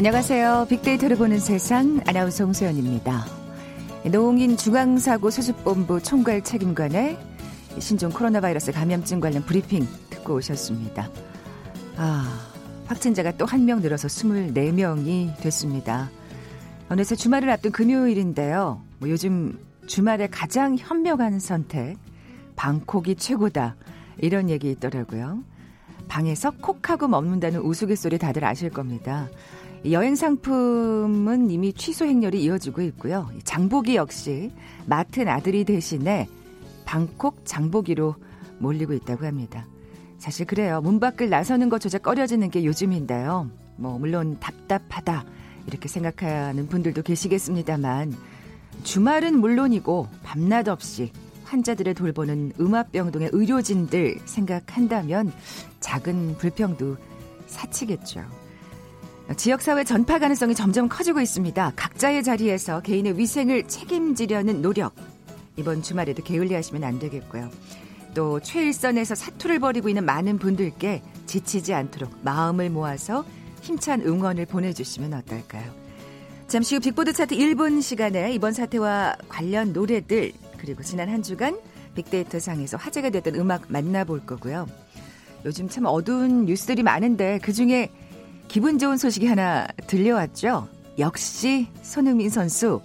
안녕하세요. 빅데이터를 보는 세상 아나운서 홍소연입니다. 노웅인 중앙사고 수습본부 총괄 책임관의 신종 코로나 바이러스 감염증 관련 브리핑 듣고 오셨습니다. 확진자가 또 한 명 늘어서 24명이 됐습니다. 어느새 주말을 앞둔 금요일인데요. 요즘 주말에 가장 현명한 선택, 방콕이 최고다 이런 얘기 있더라고요. 방에서 콕하고 먹는다는 우스갯소리 다들 아실 겁니다. 여행 상품은 이미 취소 행렬이 이어지고 있고요. 장보기 역시 맡은 아들이 대신에 방콕 장보기로 몰리고 있다고 합니다. 사실 그래요. 문 밖을 나서는 것조차 꺼려지는 게 요즘인데요. 물론 답답하다 이렇게 생각하는 분들도 계시겠습니다만 주말은 물론이고 밤낮 없이 환자들을 돌보는 음압병동의 의료진들 생각한다면 작은 불평도 사치겠죠. 지역사회 전파 가능성이 점점 커지고 있습니다. 각자의 자리에서 개인의 위생을 책임지려는 노력. 이번 주말에도 게을리하시면 안 되겠고요. 또 최일선에서 사투를 벌이고 있는 많은 분들께 지치지 않도록 마음을 모아서 힘찬 응원을 보내주시면 어떨까요? 잠시 후 빅보드 차트 1분 시간에 이번 사태와 관련 노래들 그리고 지난 한 주간 빅데이터상에서 화제가 됐던 음악 만나볼 거고요. 요즘 참 어두운 뉴스들이 많은데 그중에 기분 좋은 소식이 하나 들려왔죠. 역시 손흥민 선수.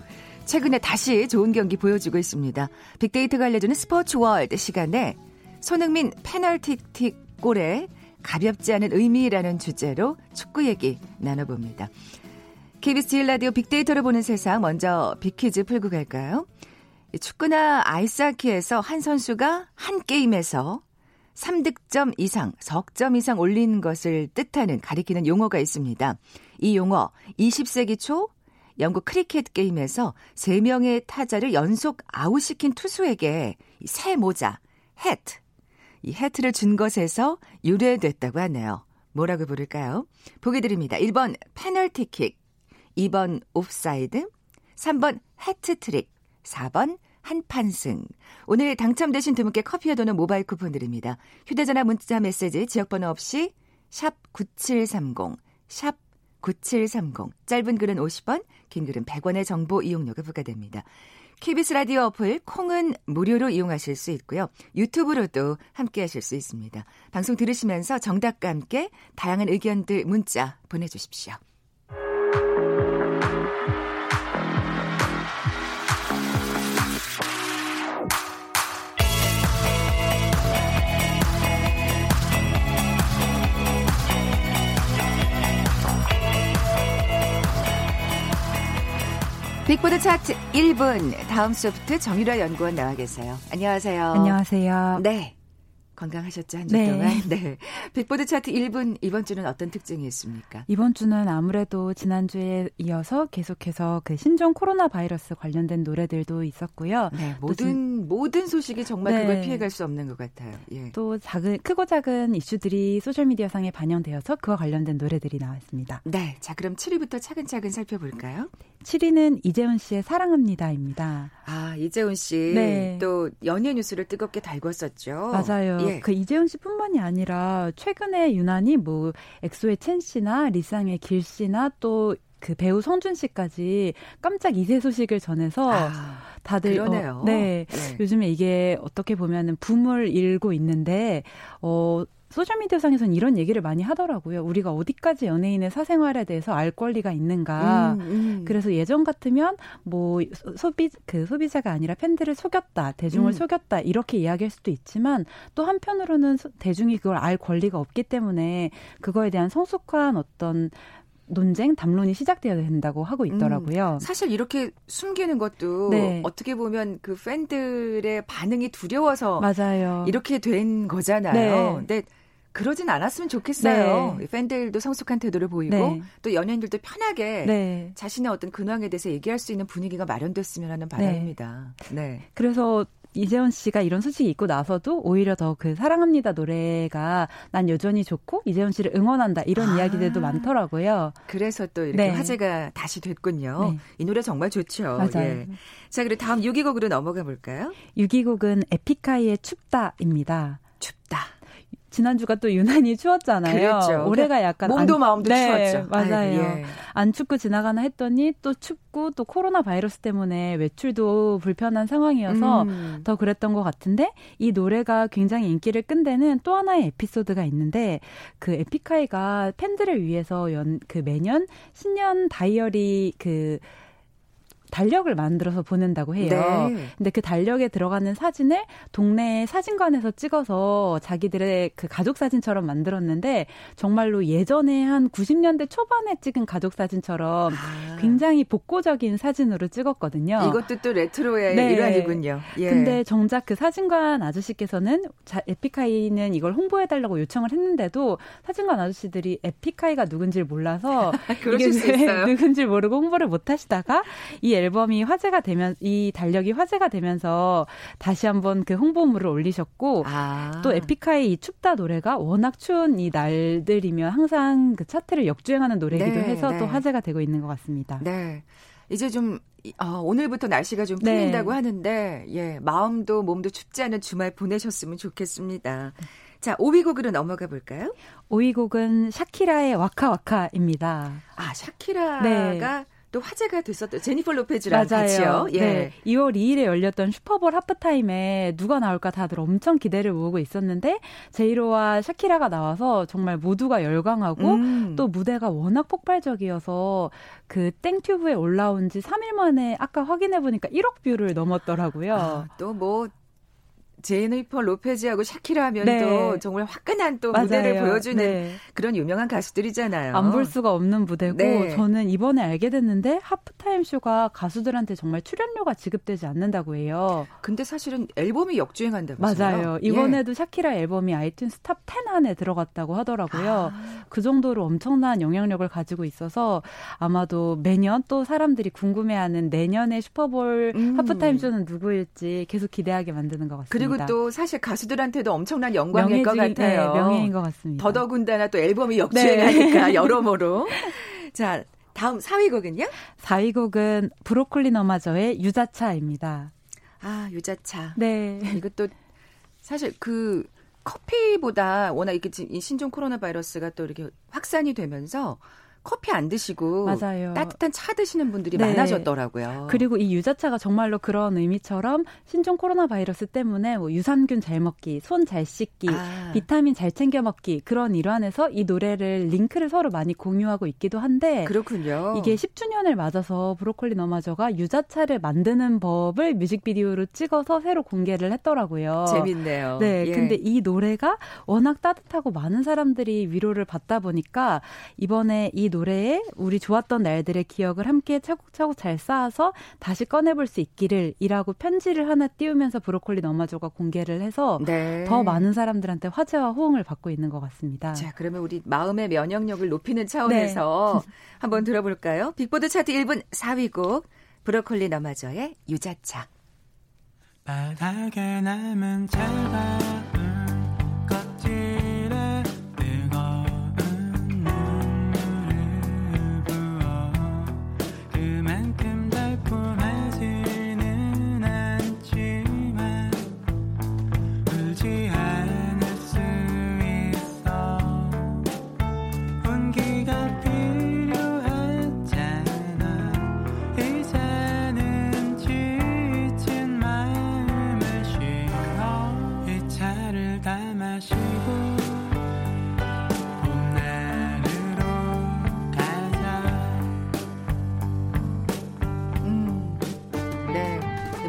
최근에 다시 좋은 경기 보여주고 있습니다. 빅데이터가 알려주는 스포츠 월드 시간에 손흥민 페널티킥 골에 가볍지 않은 의미라는 주제로 축구 얘기 나눠봅니다. KBS 제일 라디오 빅데이터를 보는 세상 먼저 빅퀴즈 풀고 갈까요? 축구나 아이스하키에서 한 선수가 한 게임에서 3득점 이상, 석점 이상 올린 것을 뜻하는 가리키는 용어가 있습니다. 이 용어 20세기 초 영국 크리켓 게임에서 3명의 타자를 연속 아웃시킨 투수에게 새 모자, 해트, 이 해트를 준 것에서 유래됐다고 하네요. 뭐라고 부를까요? 보기 드립니다. 1번 페널티킥, 2번 옵사이드, 3번 해트트릭, 4번 한판승. 오늘 당첨되신 두 분께 커피와 도넛 모바일 쿠폰 드립니다. 휴대전화 문자 메시지 지역번호 없이 샵 9730, 샵 9730. 짧은 글은 50원, 긴 글은 100원의 정보 이용료가 부과됩니다. KBS 라디오 어플 콩은 무료로 이용하실 수 있고요. 유튜브로도 함께하실 수 있습니다. 방송 들으시면서 정답과 함께 다양한 의견들 문자 보내주십시오. 빅보드 차트 1분 다음 소프트 정유라 연구원 나와 계세요. 안녕하세요. 안녕하세요. 네. 건강하셨죠? 한 주 동안. 네. 빅보드 차트 1분 이번 주는 어떤 특징이 있습니까? 이번 주는 아무래도 지난주에 이어서 계속해서 그 신종 코로나 바이러스 관련된 노래들도 있었고요. 네. 모든 소식이 정말 네. 그걸 피해갈 수 없는 것 같아요. 예. 또 크고 작은 이슈들이 소셜미디어상에 반영되어서 그와 관련된 노래들이 나왔습니다. 네. 자, 그럼 7위부터 차근차근 살펴볼까요? 7위는 이재훈 씨의 사랑합니다입니다. 아, 이재훈 씨. 네. 또 연예 뉴스를 뜨겁게 달궜었죠. 맞아요. 예. 그 이재훈 씨뿐만이 아니라 최근에 유난히 엑소의 첸 씨나 리쌍의 길 씨나 또 그 배우 성준 씨까지 깜짝 이세 소식을 전해서 다들 그러네요. 네. 요즘에 이게 어떻게 보면은 붐을 일고 있는데 소셜미디어상에서는 이런 얘기를 많이 하더라고요. 우리가 어디까지 연예인의 사생활에 대해서 알 권리가 있는가. 그래서 예전 같으면 소비자가 아니라 팬들을 속였다, 대중을 속였다 이렇게 이야기할 수도 있지만 또 한편으로는 대중이 그걸 알 권리가 없기 때문에 그거에 대한 성숙한 어떤 논쟁, 담론이 시작되어야 된다고 하고 있더라고요. 사실 이렇게 숨기는 것도 네. 어떻게 보면 그 팬들의 반응이 두려워서 맞아요. 이렇게 된 거잖아요. 네. 근데 그러진 않았으면 좋겠어요. 네. 팬들도 성숙한 태도를 보이고 네. 또 연예인들도 편하게 네. 자신의 어떤 근황에 대해서 얘기할 수 있는 분위기가 마련됐으면 하는 바람입니다. 네. 네. 그래서 이재훈 씨가 이런 소식이 있고 나서도 오히려 더 그 사랑합니다 노래가 난 여전히 좋고 이재훈 씨를 응원한다 이런 이야기들도 많더라고요. 그래서 또 이렇게 네. 화제가 다시 됐군요. 네. 이 노래 정말 좋죠. 맞아요. 예. 자, 그리고 다음 6위 곡으로 넘어가 볼까요? 6위 곡은 에픽하이의 춥다입니다. 춥다. 지난주가 또 유난히 추웠잖아요. 그랬죠. 올해가 약간 몸도 마음도 추웠죠. 맞아요. 아유, 예. 안 춥고 지나가나 했더니 또 춥고 또 코로나 바이러스 때문에 외출도 불편한 상황이어서 더 그랬던 것 같은데, 이 노래가 굉장히 인기를 끈 데는 또 하나의 에피소드가 있는데, 그 에픽하이가 팬들을 위해서 그 매년 신년 다이어리 그 달력을 만들어서 보낸다고 해요. 네. 근데 그 달력에 들어가는 사진을 동네 사진관에서 찍어서 자기들의 그 가족 사진처럼 만들었는데, 정말로 예전에 한 90년대 초반에 찍은 가족 사진처럼 굉장히 복고적인 사진으로 찍었거든요. 이것도 또 레트로의 네. 일환이군요. 예. 근데 정작 그 사진관 아저씨께서는 에픽하이는 이걸 홍보해달라고 요청을 했는데도 사진관 아저씨들이 에픽하이가 누군지를 몰라서 그러실 수 있어요. 누군지 모르고 홍보를 못 하시다가 이 앨범이 화제가 되면, 이 달력이 화제가 되면서 다시 한번 그 홍보물을 올리셨고, 또 에픽하이 이 춥다 노래가 워낙 추운 이 날들이면 항상 그 차트를 역주행하는 노래이기도 네, 해서 네. 또 화제가 되고 있는 것 같습니다. 네. 이제 좀 오늘부터 날씨가 좀 풀린다고 네. 하는데, 예, 마음도 몸도 춥지 않은 주말 보내셨으면 좋겠습니다. 자, 5위 곡으로 넘어가 볼까요? 5위 곡은 샤키라의 와카와카입니다. 아, 샤키라가 네. 또 화제가 됐었던 제니퍼 로페즈랑 같이요. 예. 네. 2월 2일에 열렸던 슈퍼볼 하프타임에 누가 나올까 다들 엄청 기대를 모으고 있었는데, 제이로와 샤키라가 나와서 정말 모두가 열광하고 또 무대가 워낙 폭발적이어서 그 땡튜브에 올라온 지 3일 만에 아까 확인해보니까 1억 뷰를 넘었더라고요. 아, 또 뭐 제니퍼 로페즈하고 샤키라 하면 네. 또 정말 화끈한 또 맞아요. 무대를 보여주는 네. 그런 유명한 가수들이잖아요. 안 볼 수가 없는 무대고 네. 저는 이번에 알게 됐는데, 하프타임 쇼가 가수들한테 정말 출연료가 지급되지 않는다고 해요. 근데 사실은 앨범이 역주행한다면서요? 맞아요. 이번에도 예. 샤키라 앨범이 아이튠스 탑 10 안에 들어갔다고 하더라고요. 그 정도로 엄청난 영향력을 가지고 있어서 아마도 매년 또 사람들이 궁금해하는 내년의 슈퍼볼 하프타임 쇼는 누구일지 계속 기대하게 만드는 것 같습니다. 그리고 또 사실 가수들한테도 엄청난 영광일 것 같아요. 네, 명예인 것 같습니다. 더더군다나 또 앨범이 역주행하니까 네. 여러모로. 자, 다음 4위 곡은요? 4위 곡은 브로콜리 너마저의 유자차입니다. 아, 유자차. 네. 이것도 사실 그 커피보다 워낙 이렇게 이 신종 코로나 바이러스가 또 이렇게 확산이 되면서 커피 안 드시고 맞아요. 따뜻한 차 드시는 분들이 네. 많아졌더라고요. 그리고 이 유자차가 정말로 그런 의미처럼 신종 코로나 바이러스 때문에 뭐 유산균 잘 먹기, 손 잘 씻기, 비타민 잘 챙겨 먹기, 그런 일환에서 이 노래를 링크를 서로 많이 공유하고 있기도 한데, 그렇군요. 이게 10주년을 맞아서 브로콜리 너마저가 유자차를 만드는 법을 뮤직비디오로 찍어서 새로 공개를 했더라고요. 재밌네요. 네, 예. 근데 이 노래가 워낙 따뜻하고 많은 사람들이 위로를 받다 보니까 이번에 이 노래에 우리 좋았던 날들의 기억을 함께 차곡차곡 잘 쌓아서 다시 꺼내볼 수 있기를 이라고 편지를 하나 띄우면서 브로콜리 너마저가 공개를 해서 네. 더 많은 사람들한테 화제와 호응을 받고 있는 것 같습니다. 자, 그러면 우리 마음의 면역력을 높이는 차원에서 네. 한번 들어볼까요? 빅보드 차트 1분 4위 곡 브로콜리 너마저의 유자차. 바닥에 남은 찰밥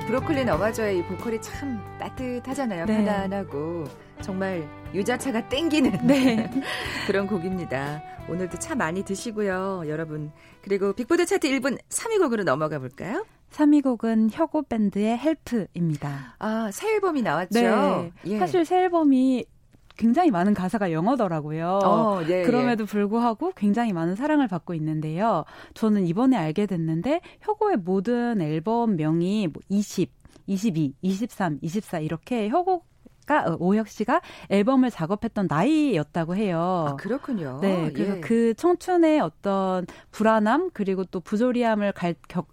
브로콜리 너마저의 이 보컬이 참 따뜻하잖아요. 네. 편안하고 정말 유자차가 땡기는 네. 그런 곡입니다. 오늘도 차 많이 드시고요, 여러분. 그리고 빅보드 차트 1분 3위 곡으로 넘어가 볼까요? 3위 곡은 혁오 밴드의 헬프입니다. 아, 새 앨범이 나왔죠? 네. 예. 사실 새 앨범이 굉장히 많은 가사가 영어더라고요. 예, 그럼에도 불구하고 굉장히 많은 사랑을 받고 있는데요. 저는 이번에 알게 됐는데, 혁오의 모든 앨범명이 뭐 20, 22, 23, 24 이렇게 혁오 작가 오혁 씨가 앨범을 작업했던 나이였다고 해요. 아, 그렇군요. 네, 그래서 예. 그 청춘의 어떤 불안함 그리고 또 부조리함을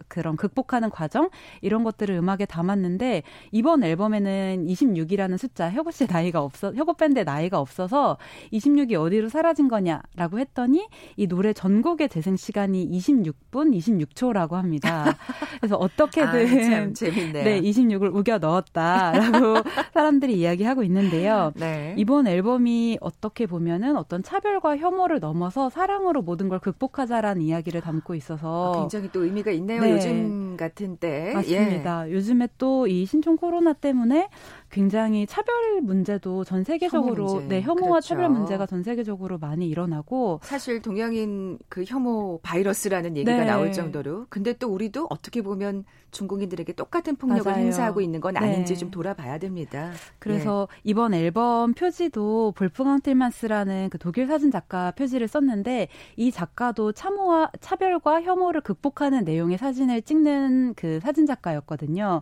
그런 극복하는 과정 이런 것들을 음악에 담았는데 이번 앨범에는 26이라는 숫자 혁오 씨의 나이가 없어 혁오 밴드의 나이가 없어서 26이 어디로 사라진 거냐라고 했더니 이 노래 전곡의 재생 시간이 26분 26초라고 합니다. 그래서 어떻게든 아, 재밌네요. 네, 26을 우겨 넣었다라고 사람들이 이야기하고 있는데요. 네. 이번 앨범이 어떻게 보면은 어떤 차별과 혐오를 넘어서 사랑으로 모든 걸 극복하자라는 이야기를 담고 있어서 아, 굉장히 또 의미가 있네요. 네. 요즘 같은 때. 맞습니다. 예. 요즘에 또 이 신종 코로나 때문에 굉장히 차별 문제도 전 세계적으로 혐오 문제. 네, 혐오와 그렇죠. 차별 문제가 전 세계적으로 많이 일어나고 사실 동양인 그 혐오 바이러스라는 얘기가 네. 나올 정도로 근데 또 우리도 어떻게 보면 중국인들에게 똑같은 폭력을 맞아요. 행사하고 있는 건 아닌지 네. 좀 돌아봐야 됩니다. 그래서 예. 이번 앨범 표지도 볼프강 틸만스라는 그 독일 사진 작가 표지를 썼는데 이 작가도 차별과 혐오를 극복하는 내용의 사진을 찍는 그 사진 작가였거든요.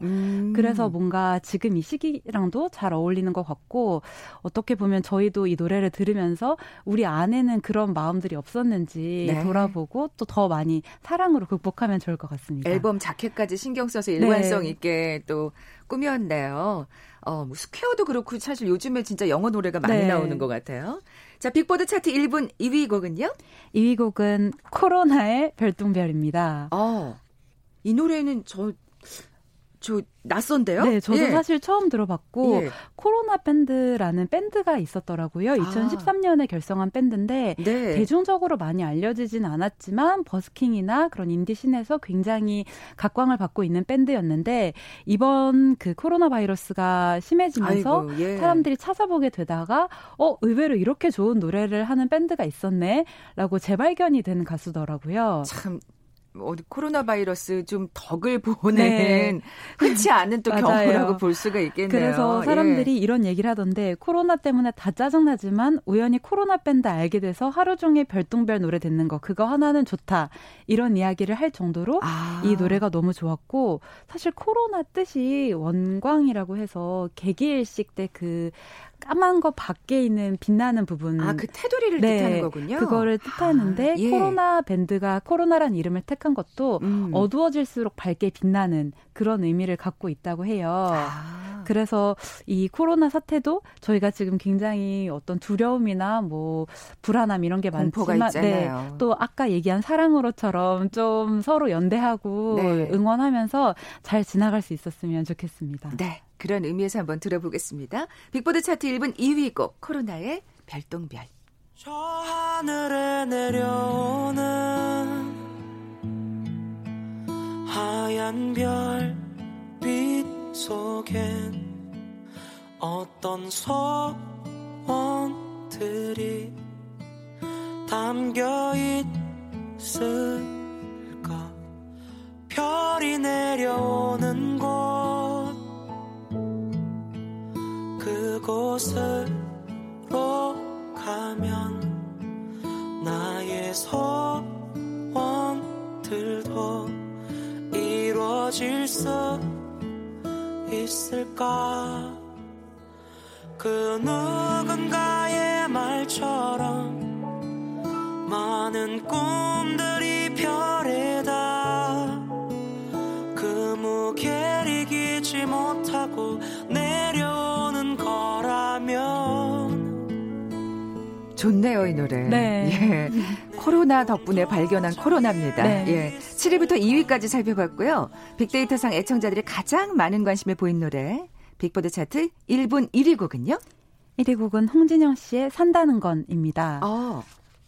그래서 뭔가 지금 이 시기랑도 잘 어울리는 것 같고 어떻게 보면 저희도 이 노래를 들으면서 우리 안에는 그런 마음들이 없었는지 네. 돌아보고 또 더 많이 사랑으로 극복하면 좋을 것 같습니다. 앨범 자켓까지 신경 써서 일관성 네. 있게 또 꾸몄네요. 뭐 스퀘어도 그렇고 사실 요즘에 진짜 영어 노래가 많이 네. 나오는 것 같아요. 자, 빅보드 차트 1분 2위 곡은요? 2위 곡은 코로나의 별똥별입니다. 이 노래는 저 낯선데요? 네, 저도 예. 사실 처음 들어봤고 예. 코로나 밴드라는 밴드가 있었더라고요. 2013년에 결성한 밴드인데 네. 대중적으로 많이 알려지진 않았지만 버스킹이나 그런 인디 씬에서 굉장히 각광을 받고 있는 밴드였는데 이번 그 코로나 바이러스가 심해지면서 아이고, 예. 사람들이 찾아보게 되다가 의외로 이렇게 좋은 노래를 하는 밴드가 있었네라고 재발견이 된 가수더라고요. 참. 코로나 바이러스 좀 덕을 보는 네. 흔치 않은 또 경우라고 볼 수가 있겠네요. 그래서 사람들이 예. 이런 얘기를 하던데 코로나 때문에 다 짜증나지만 우연히 코로나 밴드 알게 돼서 하루 종일 별똥별 노래 듣는 거 그거 하나는 좋다 이런 이야기를 할 정도로 이 노래가 너무 좋았고 사실 코로나 뜻이 원광이라고 해서 개기일식 때 그 까만 거 밖에 있는 빛나는 부분. 아, 그 테두리를 네, 뜻하는 거군요. 그거를 뜻하는데 예. 코로나 밴드가 코로나란 이름을 택한 것도 어두워질수록 밝게 빛나는 그런 의미를 갖고 있다고 해요. 그래서 이 코로나 사태도 저희가 지금 굉장히 어떤 두려움이나 뭐 불안함 이런 게 많지만 네, 또 아까 얘기한 사랑으로처럼 좀 서로 연대하고 네. 응원하면서 잘 지나갈 수 있었으면 좋겠습니다. 네. 그런 의미에서 한번 들어보겠습니다. 빅보드 차트 1분 2위 곡 코로나의 별똥별. 저 하늘에 내려오는 하얀 별빛 속엔 어떤 소원들이 담겨 있을까. 별이 내려오는 곳 그곳으로 가면 나의 소원들도 이루어질 수 있을까. 그 누군가의 말처럼 많은 꿈들이 별에다 그 무게를 이기지 못하고 좋네요, 이 노래. 네. 예. 코로나 덕분에 발견한 코로나입니다. 네. 예. 7위부터 2위까지 살펴봤고요. 빅데이터상 애청자들이 가장 많은 관심을 보인 노래. 빅보드 차트 1분 1위 곡은요? 1위 곡은 홍진영 씨의 산다는 건입니다.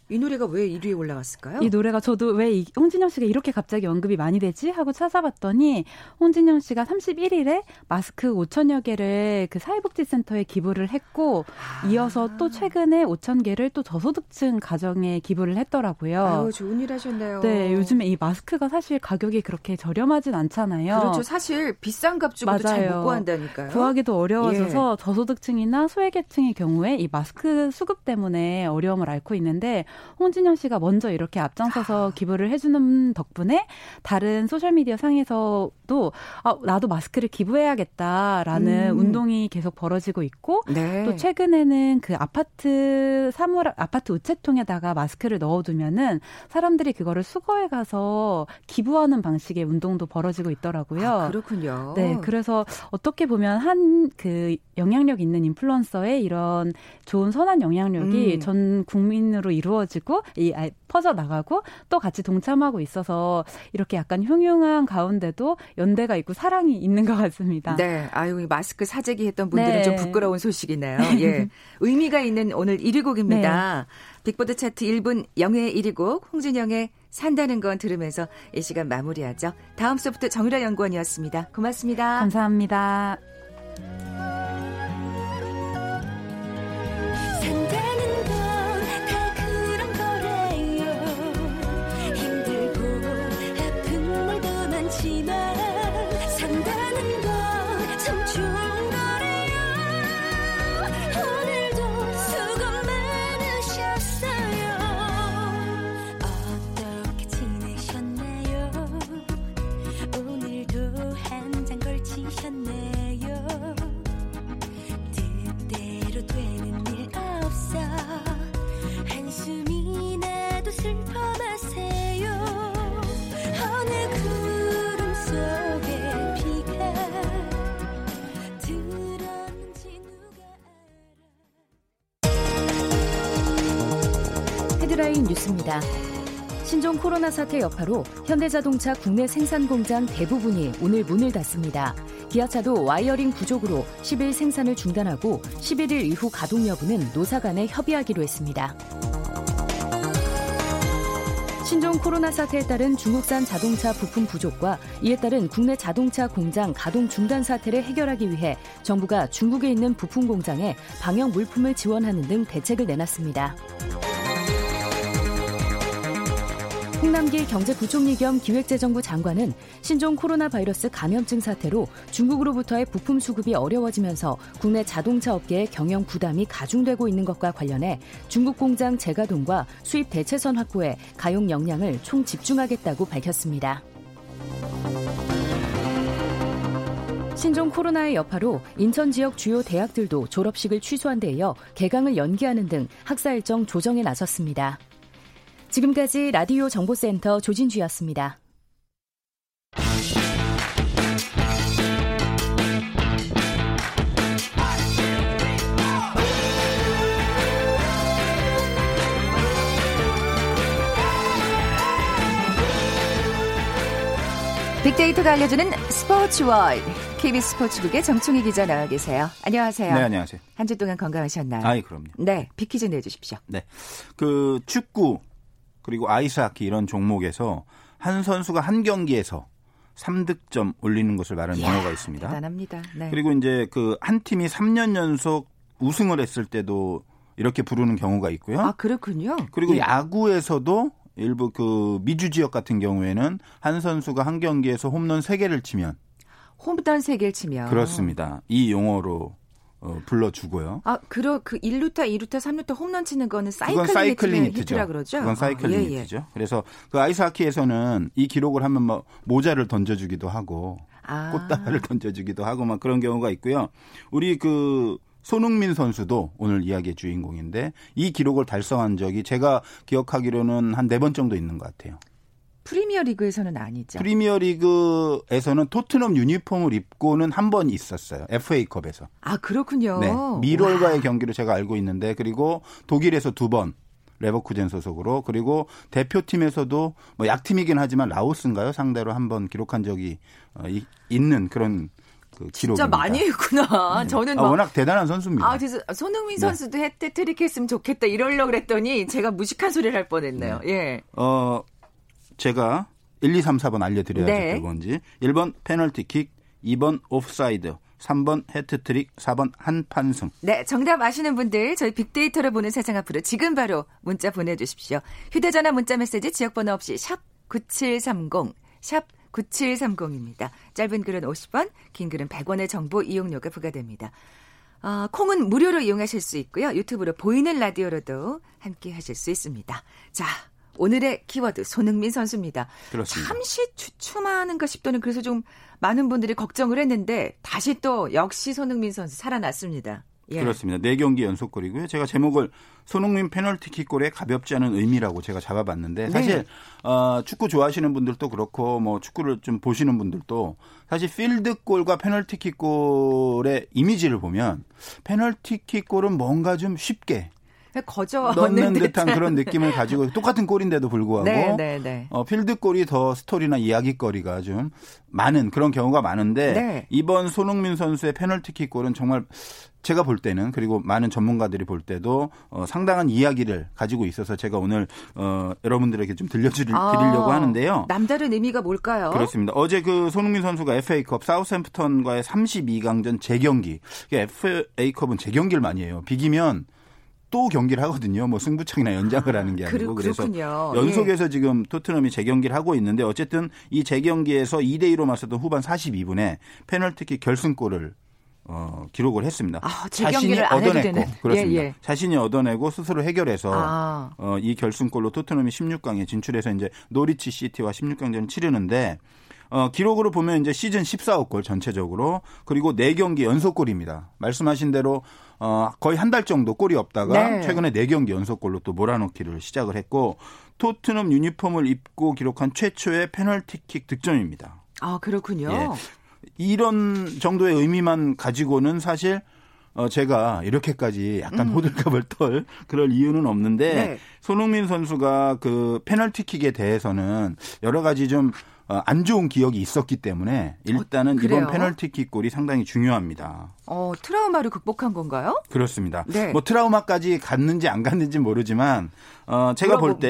이 노래가 왜 1위에 올라갔을까요? 이 노래가 저도 왜 홍진영 씨가 이렇게 갑자기 언급이 많이 되지? 하고 찾아봤더니 홍진영 씨가 31일에 마스크 5,000여 개를 그 사회복지센터에 기부를 했고 이어서 또 최근에 5,000개를 또 저소득층 가정에 기부를 했더라고요. 아유, 좋은 일 하셨네요. 네, 요즘에 이 마스크가 사실 가격이 그렇게 저렴하진 않잖아요. 그렇죠. 사실 비싼 값 주고도 잘 못 구한다니까요. 구하기도 어려워져서 예. 저소득층이나 소외계층의 경우에 이 마스크 수급 때문에 어려움을 앓고 있는데 홍진영 씨가 먼저 이렇게 앞장서서 기부를 해주는 덕분에 다른 소셜미디어 상에서도 아, 나도 마스크를 기부해야겠다라는 운동이 계속 벌어지고 있고 네. 또 최근에는 그 아파트 사물 아파트 우체통에다가 마스크를 넣어두면은 사람들이 그거를 수거해 가서 기부하는 방식의 운동도 벌어지고 있더라고요. 아, 그렇군요. 네, 그래서 어떻게 보면 한 그 영향력 있는 인플루언서의 이런 좋은 선한 영향력이 전 국민으로 이루어지고 이 퍼져 나가고 또 같이 동참하고 있어서 이렇게 약간 흉흉한 가운데도 연대가 있고 사랑이 있는 것 같습니다. 네, 아유 마스크 사재기 했던 분들은 네. 좀 부끄러운 소식이네요. 예, 의미가 있는 오늘 1위 곡입니다. 네. 빅보드 차트 1분 영예의 1위 곡 홍진영의 산다는 건 들으면서 이 시간 마무리하죠. 다음 소프트 정유라 연구원이었습니다. 고맙습니다. 감사합니다. 헤드라인 뉴스입니다. 신종 코로나 사태 여파로 현대자동차 국내 생산 공장 대부분이 오늘 문을 닫습니다. 기아차도 와이어링 부족으로 10일 생산을 중단하고 11일 이후 가동 여부는 노사 간에 협의하기로 했습니다. 신종 코로나 사태에 따른 중국산 자동차 부품 부족과 이에 따른 국내 자동차 공장 가동 중단 사태를 해결하기 위해 정부가 중국에 있는 부품 공장에 방역 물품을 지원하는 등 대책을 내놨습니다. 홍남기 경제부총리 겸 기획재정부 장관은 신종 코로나 바이러스 감염증 사태로 중국으로부터의 부품 수급이 어려워지면서 국내 자동차 업계의 경영 부담이 가중되고 있는 것과 관련해 중국 공장 재가동과 수입 대체선 확보에 가용 역량을 총 집중하겠다고 밝혔습니다. 신종 코로나의 여파로 인천 지역 주요 대학들도 졸업식을 취소한 데 이어 개강을 연기하는 등 학사 일정 조정에 나섰습니다. 지금까지 라디오 정보센터 조진주였습니다. 빅데이터가 알려주는 스포츠 월드. KBS 스포츠국의 정충희 기자 나와 계세요. 안녕하세요. 네, 안녕하세요. 한 주 동안 건강하셨나요? 아이, 그럼요. 네, 빅퀴즈 내주십시오. 네, 그 축구. 그리고 아이스하키 이런 종목에서 한 선수가 한 경기에서 3득점 올리는 것을 말하는 용어가 있습니다. 대단합니다. 네. 그리고 이제 그 한 팀이 3년 연속 우승을 했을 때도 이렇게 부르는 경우가 있고요. 아, 그렇군요. 그리고 예. 야구에서도 일부 그 미주 지역 같은 경우에는 한 선수가 한 경기에서 홈런 3개를 치면 그렇습니다. 이 용어로 불러주고요. 아, 그 1루타, 2루타, 3루타 홈런 치는 거는 사이클링 히트라 그러죠? 그건 사이클링 히트죠. 예. 그래서 그 아이스하키에서는 이 기록을 하면 뭐 모자를 던져주기도 하고 꽃다발을 던져주기도 하고 막 그런 경우가 있고요. 우리 그 손흥민 선수도 오늘 이야기의 주인공인데 이 기록을 달성한 적이 제가 기억하기로는 한 4번 정도 있는 것 같아요. 프리미어리그에서는 아니죠. 프리미어리그에서는 토트넘 유니폼을 입고는 한 번 있었어요. FA컵에서. 아, 그렇군요. 네, 미롤과의 경기로 제가 알고 있는데 그리고 독일에서 2번 레버쿠젠 소속으로 그리고 대표팀에서도 뭐 약팀이긴 하지만 라오스인가요? 상대로 한 번 기록한 적이 있는 그런 그 진짜 많이 했구나. 네. 저는 워낙 대단한 선수입니다. 아, 그래서 손흥민 선수도 해트트릭 했으면 좋겠다 이러려고 그랬더니 제가 무식한 소리를 할 뻔했네요. 네. 예. 제가 1, 2, 3, 4번 알려드려야 될 건지. 1번 페널티킥, 2번 옵사이드, 3번 해트트릭, 4번 한판승. 네, 정답 아시는 분들 저희 빅데이터를 보는 세상 앞으로 지금 바로 문자 보내주십시오. 휴대전화 문자메시지 지역번호 없이 샵 9730, 샵 9730입니다. 짧은 글은 50원, 긴 글은 100원의 정보 이용료가 부과됩니다. 콩은 무료로 이용하실 수 있고요. 유튜브로 보이는 라디오로도 함께 하실 수 있습니다. 자, 오늘의 키워드 손흥민 선수입니다. 그렇습니다. 잠시 주춤하는가 싶더니 그래서 좀 많은 분들이 걱정을 했는데 다시 또 역시 손흥민 선수 살아났습니다. 예. 그렇습니다. 4경기 연속골이고요. 제가 제목을 손흥민 페널티킥골의 가볍지 않은 의미라고 제가 잡아봤는데 사실 네. 축구 좋아하시는 분들도 그렇고 뭐 축구를 좀 보시는 분들도 사실 필드골과 페널티킥골의 이미지를 보면 페널티킥골은 뭔가 좀 쉽게 거저 넣는 듯한 그런 느낌을 가지고 똑같은 골인데도 불구하고 네. 필드골이 더 스토리나 이야기거리가 좀 많은 그런 경우가 많은데 네. 이번 손흥민 선수의 페널티킥 골은 정말 제가 볼 때는 그리고 많은 전문가들이 볼 때도 상당한 이야기를 가지고 있어서 제가 오늘 여러분들에게 좀 들려드리려고 하는데요. 남다른 의미가 뭘까요? 그렇습니다. 어제 그 손흥민 선수가 FA컵 사우샘프턴과의 32강전 재경기. FA컵은 재경기를 많이 해요. 비기면 또 경기를 하거든요. 뭐 승부차기나 연장을 하는 게 아니고. 그래서 연속해서 예. 지금 토트넘이 재경기를 하고 있는데 어쨌든 이 재경기에서 2대2로 맞섰던 후반 42분에 페널티킥 결승골을 기록을 했습니다. 자신이 얻어냈고. 그렇습니다. 예. 자신이 얻어내고 스스로 해결해서 이 결승골로 토트넘이 16강에 진출해서 이제 노리치 시티와 16강전을 치르는데 기록으로 보면 이제 시즌 14호 골 전체적으로 그리고 4경기 연속골입니다. 말씀하신 대로 거의 한 달 정도 골이 없다가 네. 최근에 4경기 연속골로 또 몰아넣기를 시작을 했고 토트넘 유니폼을 입고 기록한 최초의 페널티킥 득점입니다. 아 그렇군요. 예. 이런 정도의 의미만 가지고는 사실 제가 이렇게까지 약간 호들갑을 털 그럴 이유는 없는데 네. 손흥민 선수가 그 페널티킥에 대해서는 여러 가지 좀 안 좋은 기억이 있었기 때문에 일단은 이번 페널티킥 골이 상당히 중요합니다. 트라우마를 극복한 건가요? 그렇습니다. 네. 뭐 트라우마까지 갔는지 안 갔는지 모르지만 제가 볼 때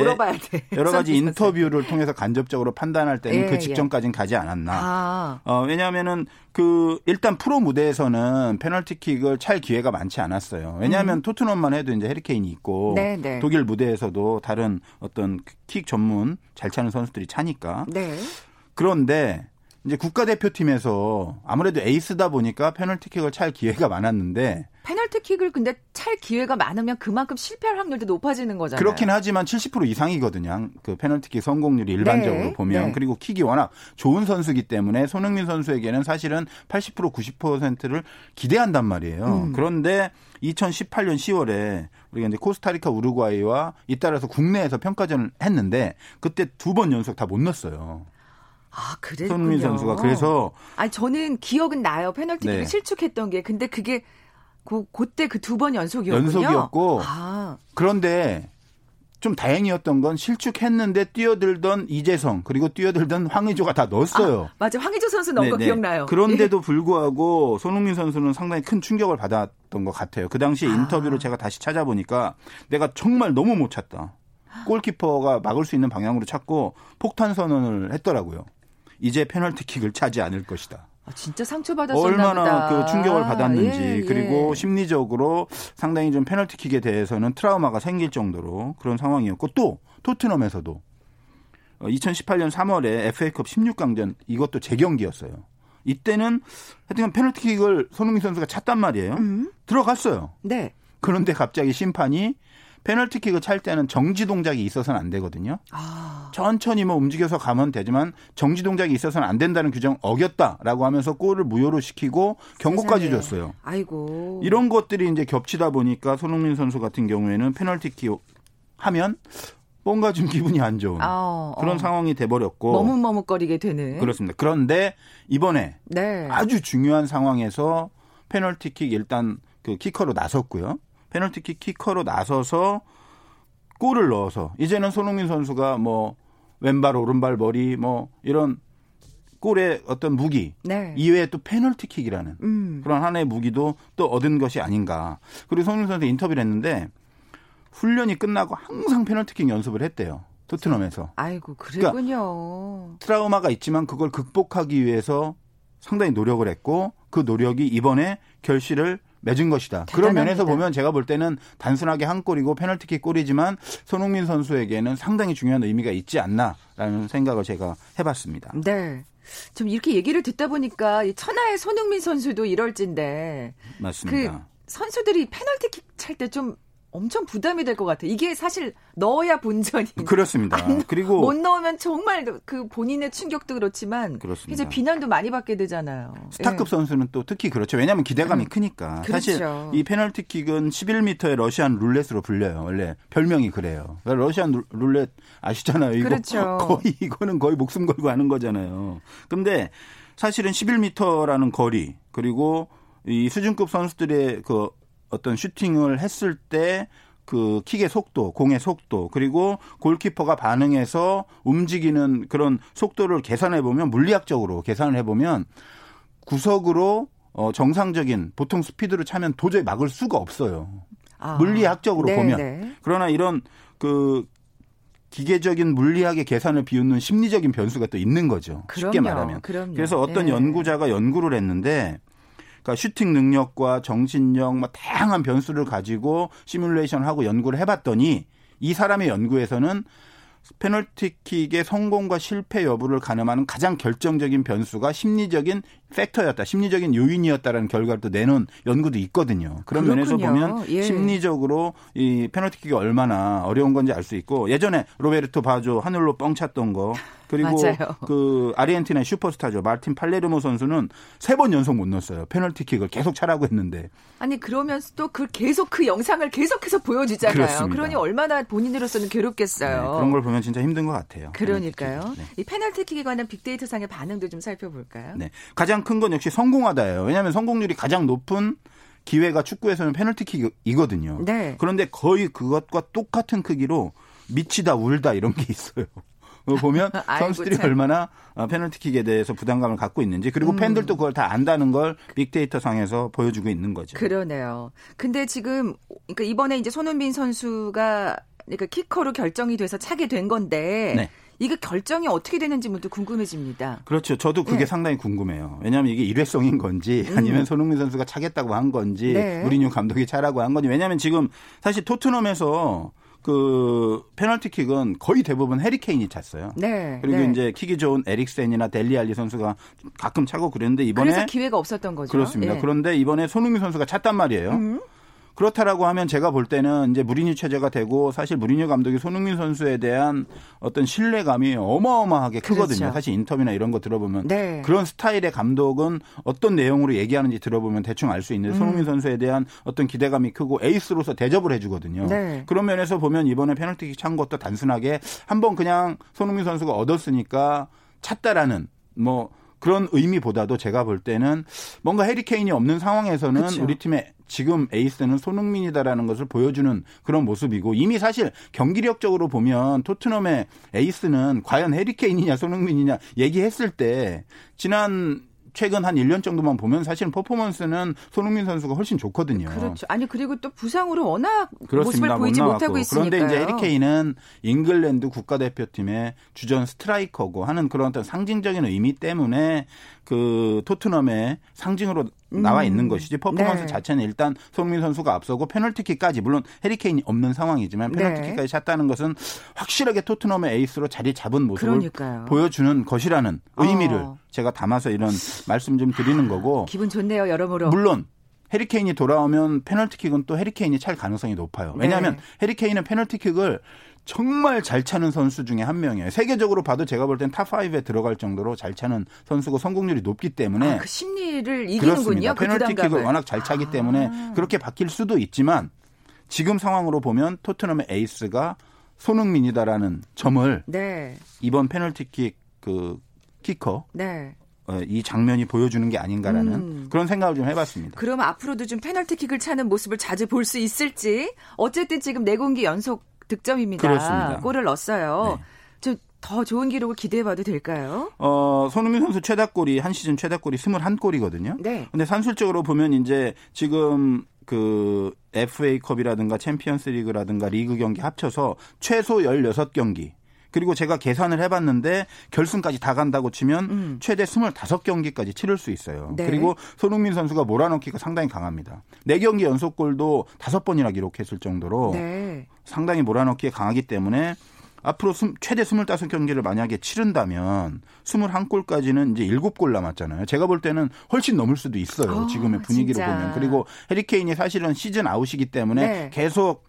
여러 가지 인터뷰를 통해서 간접적으로 판단할 때는 그 직전까지는 가지 않았나. 왜냐하면은 그 일단 프로 무대에서는 페널티킥을 찰 기회가 많지 않았어요. 왜냐하면 토트넘만 해도 이제 해리케인이 있고 네네. 독일 무대에서도 다른 어떤 킥 전문 잘 차는 선수들이 차니까. 네. 그런데 이제 국가대표팀에서 아무래도 에이스다 보니까 페널티킥을 찰 기회가 많았는데 페널티킥을 근데 찰 기회가 많으면 그만큼 실패할 확률도 높아지는 거잖아요. 그렇긴 하지만 70% 이상이거든요. 그 페널티킥 성공률이 일반적으로 네, 보면. 네. 그리고 킥이 워낙 좋은 선수이기 때문에 손흥민 선수에게는 사실은 80% 90%를 기대한단 말이에요. 그런데 2018년 10월에 우리가 이제 코스타리카 우루과이와 잇따라서 국내에서 평가전을 했는데 그때 두 번 연속 다 못 넣었어요. 아, 그랬군요. 손흥민 선수가 그래서 저는 기억은 나요. 페널티킥을 네. 실축했던 게. 근데 그게 그때 그 두 번 연속이었군요. 연속이었고 그런데 좀 다행이었던 건 실축했는데 뛰어들던 이재성 그리고 뛰어들던 황의조가 다 넣었어요. 맞아. 황의조 선수 넣은 거 기억나요. 그런데도 불구하고 손흥민 선수는 상당히 큰 충격을 받았던 것 같아요. 그 당시에 인터뷰를 제가 다시 찾아보니까 내가 정말 너무 못 찼다. 골키퍼가 막을 수 있는 방향으로 찼고 폭탄 선언을 했더라고요. 이제 페널티킥을 차지 않을 것이다. 진짜 상처받았었나 보다. 얼마나 그 충격을 받았는지 그리고 심리적으로 상당히 좀 페널티킥에 대해서는 트라우마가 생길 정도로 그런 상황이었고 또 토트넘에서도 2018년 3월에 FA컵 16강전 이것도 재경기였어요. 이때는 하여튼 페널티킥을 손흥민 선수가 찼단 말이에요. 들어갔어요. 네. 그런데 갑자기 심판이 페널티킥을 찰 때는 정지 동작이 있어서는 안 되거든요. 천천히 뭐 움직여서 가면 되지만 정지 동작이 있어서는 안 된다는 규정 어겼다라고 하면서 골을 무효로 시키고 경고까지 세상에. 줬어요. 아이고. 이런 것들이 이제 겹치다 보니까 손흥민 선수 같은 경우에는 페널티킥 하면 뭔가 좀 기분이 안 좋은 그런 상황이 돼버렸고 머뭇머뭇거리게 되는. 그렇습니다. 그런데 이번에 네. 아주 중요한 상황에서 페널티킥 일단 그 키커로 나섰고요. 페널티킥 키커로 나서서 골을 넣어서 이제는 손흥민 선수가 뭐 왼발 오른발 머리 뭐 이런 골의 어떤 무기 네. 이외에 또 페널티킥이라는 그런 하나의 무기도 또 얻은 것이 아닌가. 그리고 손흥민 선수 인터뷰를 했는데 훈련이 끝나고 항상 페널티킥 연습을 했대요. 토트넘에서. 아이고 그랬군요. 그러니까 트라우마가 있지만 그걸 극복하기 위해서 상당히 노력을 했고 그 노력이 이번에 결실을 맺은 것이다. 대단합니다. 그런 면에서 보면 제가 볼 때는 단순하게 한 골이고 페널티킥 골이지만 손흥민 선수에게는 상당히 중요한 의미가 있지 않나라는 생각을 제가 해봤습니다. 네. 좀 이렇게 얘기를 듣다 보니까 천하의 손흥민 선수도 이럴진데 맞습니다. 그 선수들이 페널티킥 찰 때 좀 엄청 부담이 될 것 같아요. 이게 사실 넣어야 본전이. 그렇습니다. 그리고 못 넣으면 정말 그 본인의 충격도 그렇지만 그렇습니다. 이제 비난도 많이 받게 되잖아요. 스타급 예. 선수는 또 특히 그렇죠. 왜냐하면 기대감이 크니까. 그렇죠. 사실 이 페널티킥은 11m의 러시안 룰렛으로 불려요. 원래 별명이 그래요. 러시안 룰렛 아시잖아요. 이거 그렇죠. 이거는 거의 목숨 걸고 하는 거잖아요. 근데 사실은 11m라는 거리 그리고 이 수준급 선수들의 그 어떤 슈팅을 했을 때 그 킥의 속도, 공의 속도 그리고 골키퍼가 반응해서 움직이는 그런 속도를 계산해보면 물리학적으로 계산을 해보면 구석으로 정상적인 보통 스피드로 차면 도저히 막을 수가 없어요. 아, 물리학적으로 네, 보면. 네. 그러나 이런 그 기계적인 물리학의 계산을 비웃는 심리적인 변수가 또 있는 거죠. 그럼요, 쉽게 말하면. 그럼요. 그래서 어떤 네. 연구자가 연구를 했는데 그러니까 슈팅 능력과 정신력 뭐 다양한 변수를 가지고 시뮬레이션하고 연구를 해봤더니 이 사람의 연구에서는 페널티킥의 성공과 실패 여부를 가늠하는 가장 결정적인 변수가 심리적인 팩터였다. 심리적인 요인이었다라는 결과를 또 내놓은 연구도 있거든요. 그런 그렇군요. 면에서 보면 예. 심리적으로 이 페널티킥이 얼마나 어려운 건지 알 수 있고 예전에 로베르토 바조 하늘로 뻥 찼던 거 그리고 그 아르헨티나의 슈퍼스타죠. 마틴 팔레르모 선수는 3번 연속 못 넣었어요. 페널티킥을 계속 차라고 했는데. 아니 그러면서 또 그 영상을 계속해서 보여주잖아요. 그렇습니다. 그러니 얼마나 본인으로서는 괴롭겠어요. 네, 그런 걸 보면 진짜 힘든 것 같아요. 그러니까요. 네. 이 페널티킥에 관한 빅데이터상의 반응도 좀 살펴볼까요? 네, 가장 큰 건 역시 성공하다예요. 왜냐하면 성공률이 가장 높은 기회가 축구에서는 페널티킥이거든요. 네. 그런데 거의 그것과 똑같은 크기로 미치다 울다 이런 게 있어요. 보면 선수들이 참. 얼마나 페널티킥에 대해서 부담감을 갖고 있는지 그리고 팬들도 그걸 다 안다는 걸 빅데이터 상에서 보여주고 있는 거죠. 그러네요. 근데 지금 그러니까 이번에 이제 손흥민 선수가 그러니까 키커로 결정이 돼서 차게 된 건데 네. 이게 결정이 어떻게 되는지 문득 궁금해집니다. 그렇죠. 저도 그게 네. 상당히 궁금해요. 왜냐하면 이게 일회성인 건지 아니면 손흥민 선수가 차겠다고 한 건지 네. 무리뉴 감독이 차라고 한 건지 왜냐하면 지금 사실 토트넘에서 그 페널티킥은 거의 대부분 해리케인이 찼어요. 네. 그리고 네. 이제 킥이 좋은 에릭센이나 델리 알리 선수가 가끔 차고 그랬는데 이번에 그래서 기회가 없었던 거죠. 그렇습니다. 예. 그런데 이번에 손흥민 선수가 찼단 말이에요. 그렇다라고 하면 제가 볼 때는 이제 무리뉴 체제가 되고 사실 무리뉴 감독이 손흥민 선수에 대한 어떤 신뢰감이 어마어마하게 크거든요. 그렇죠. 사실 인터뷰나 이런 거 들어보면 네. 그런 스타일의 감독은 어떤 내용으로 얘기하는지 들어보면 대충 알 수 있는데 손흥민 선수에 대한 어떤 기대감이 크고 에이스로서 대접을 해주거든요. 네. 그런 면에서 보면 이번에 페널티킥 찬 것도 단순하게 한번 그냥 손흥민 선수가 얻었으니까 찼다라는 뭐 그런 의미보다도 제가 볼 때는 뭔가 해리케인이 없는 상황에서는 그렇죠. 우리 팀의 지금 에이스는 손흥민이다라는 것을 보여주는 그런 모습이고 이미 사실 경기력적으로 보면 토트넘의 에이스는 과연 해리케인이냐 손흥민이냐 얘기했을 때 최근 한 1년 정도만 보면 사실은 퍼포먼스는 손흥민 선수가 훨씬 좋거든요. 그렇죠. 아니 그리고 또 부상으로 워낙 그렇습니다. 모습을 보이지 못하고 있으니까요. 그런데 이제 해리케인은 잉글랜드 국가대표팀의 주전 스트라이커고 하는 그런 어떤 상징적인 의미 때문에 그 토트넘의 상징으로 나와 있는 것이지 퍼포먼스 네. 자체는 일단 손흥민 선수가 앞서고 페널티킥까지 물론 해리케인이 없는 상황이지만 페널티킥까지 찼다는 것은 확실하게 토트넘의 에이스로 자리 잡은 모습을 그러니까요. 보여주는 것이라는 의미를 제가 담아서 이런 말씀 좀 드리는 거고 기분 좋네요 여러모로. 물론 해리케인이 돌아오면 페널티킥은 또 해리케인이 찰 가능성이 높아요. 왜냐하면 네. 해리케인은 페널티킥을 정말 잘 차는 선수 중에 한 명이에요. 세계적으로 봐도 제가 볼 땐 탑5에 들어갈 정도로 잘 차는 선수고 성공률이 높기 때문에 그 심리를 이기는군요. 페널티킥을 그 워낙 잘 차기 때문에 그렇게 바뀔 수도 있지만 지금 상황으로 보면 토트넘의 에이스가 손흥민이다라는 점을 네. 이번 페널티킥 그 키커 네. 이 장면이 보여주는 게 아닌가라는 그런 생각을 좀 해봤습니다. 그럼 앞으로도 좀 페널티킥을 차는 모습을 자주 볼 수 있을지 어쨌든 지금 4경기 연속 득점입니다. 그렇습니다. 골을 넣었어요. 네. 좀 더 좋은 기록을 기대해봐도 될까요? 손흥민 선수 최다골이 한 시즌 최다골이 21골이거든요. 네. 근데 산술적으로 보면 이제 지금 그 FA컵이라든가 챔피언스리그라든가 리그 경기 합쳐서 최소 16경기. 그리고 제가 계산을 해봤는데 결승까지 다 간다고 치면 최대 25경기까지 치를 수 있어요. 네. 그리고 손흥민 선수가 몰아넣기가 상당히 강합니다. 4경기 연속골도 5번이나 기록했을 정도로 네. 상당히 몰아넣기에 강하기 때문에 앞으로 최대 25경기를 만약에 치른다면 21골까지는 이제 7골 남았잖아요. 제가 볼 때는 훨씬 넘을 수도 있어요. 지금의 분위기로 진짜. 보면. 그리고 해리케인이 사실은 시즌 아웃이기 때문에 네. 계속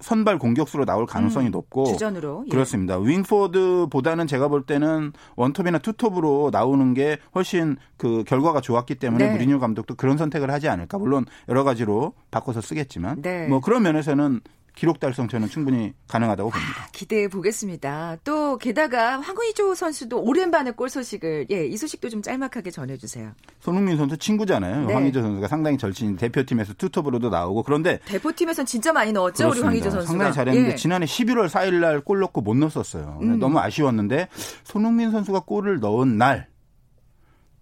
선발 공격수로 나올 가능성이 높고 주전으로 예. 그렇습니다. 윙포드보다는 제가 볼 때는 원톱이나 투톱으로 나오는 게 훨씬 결과가 좋았기 때문에 네. 무리뉴 감독도 그런 선택을 하지 않을까. 물론 여러 가지로 바꿔서 쓰겠지만 네. 뭐 그런 면에서는 기록 달성 저는 충분히 가능하다고 봅니다. 기대해 보겠습니다. 또 게다가 황의조 선수도 오랜만에 골 소식을 이 소식도 좀 짤막하게 전해주세요. 손흥민 선수 친구잖아요. 네. 황의조 선수가 상당히 절친 대표팀에서 투톱으로도 나오고 그런데 대표팀에선 진짜 많이 넣었죠. 그렇습니다. 우리 황의조 선수가. 상당히 잘했는데 지난해 11월 4일 날 골 넣고 못 넣었어요. 너무 아쉬웠는데 손흥민 선수가 골을 넣은 날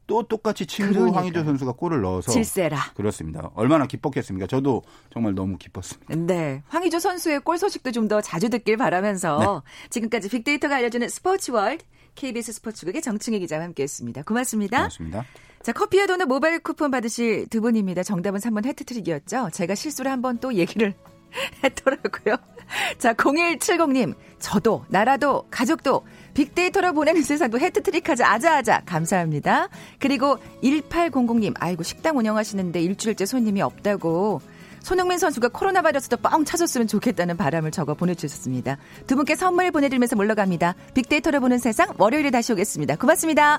또 똑같이 친구 그러니까. 황의조 선수가 골을 넣어서 질세라. 그렇습니다. 얼마나 기뻤겠습니까? 저도 정말 너무 기뻤습니다. 네, 황의조 선수의 골 소식도 좀 더 자주 듣길 바라면서 네. 지금까지 빅데이터가 알려주는 스포츠월드 KBS 스포츠국의 정충희 기자와 함께했습니다. 고맙습니다. 고맙습니다. 자, 커피와 도넛 모바일 쿠폰 받으실 두 분입니다. 정답은 3번 해트트릭이었죠. 제가 실수를 한번 또 얘기를 했더라고요. 자, 0170님 저도 나라도 가족도 빅데이터로 보내는 세상도 해트트릭하자 아자아자 감사합니다. 그리고 1800님 아이고 식당 운영하시는데 일주일째 손님이 없다고 손흥민 선수가 코로나 바이러스도 뻥 찾았으면 좋겠다는 바람을 적어 보내주셨습니다. 두 분께 선물 보내드리면서 물러갑니다. 빅데이터로 보는 세상 월요일에 다시 오겠습니다. 고맙습니다.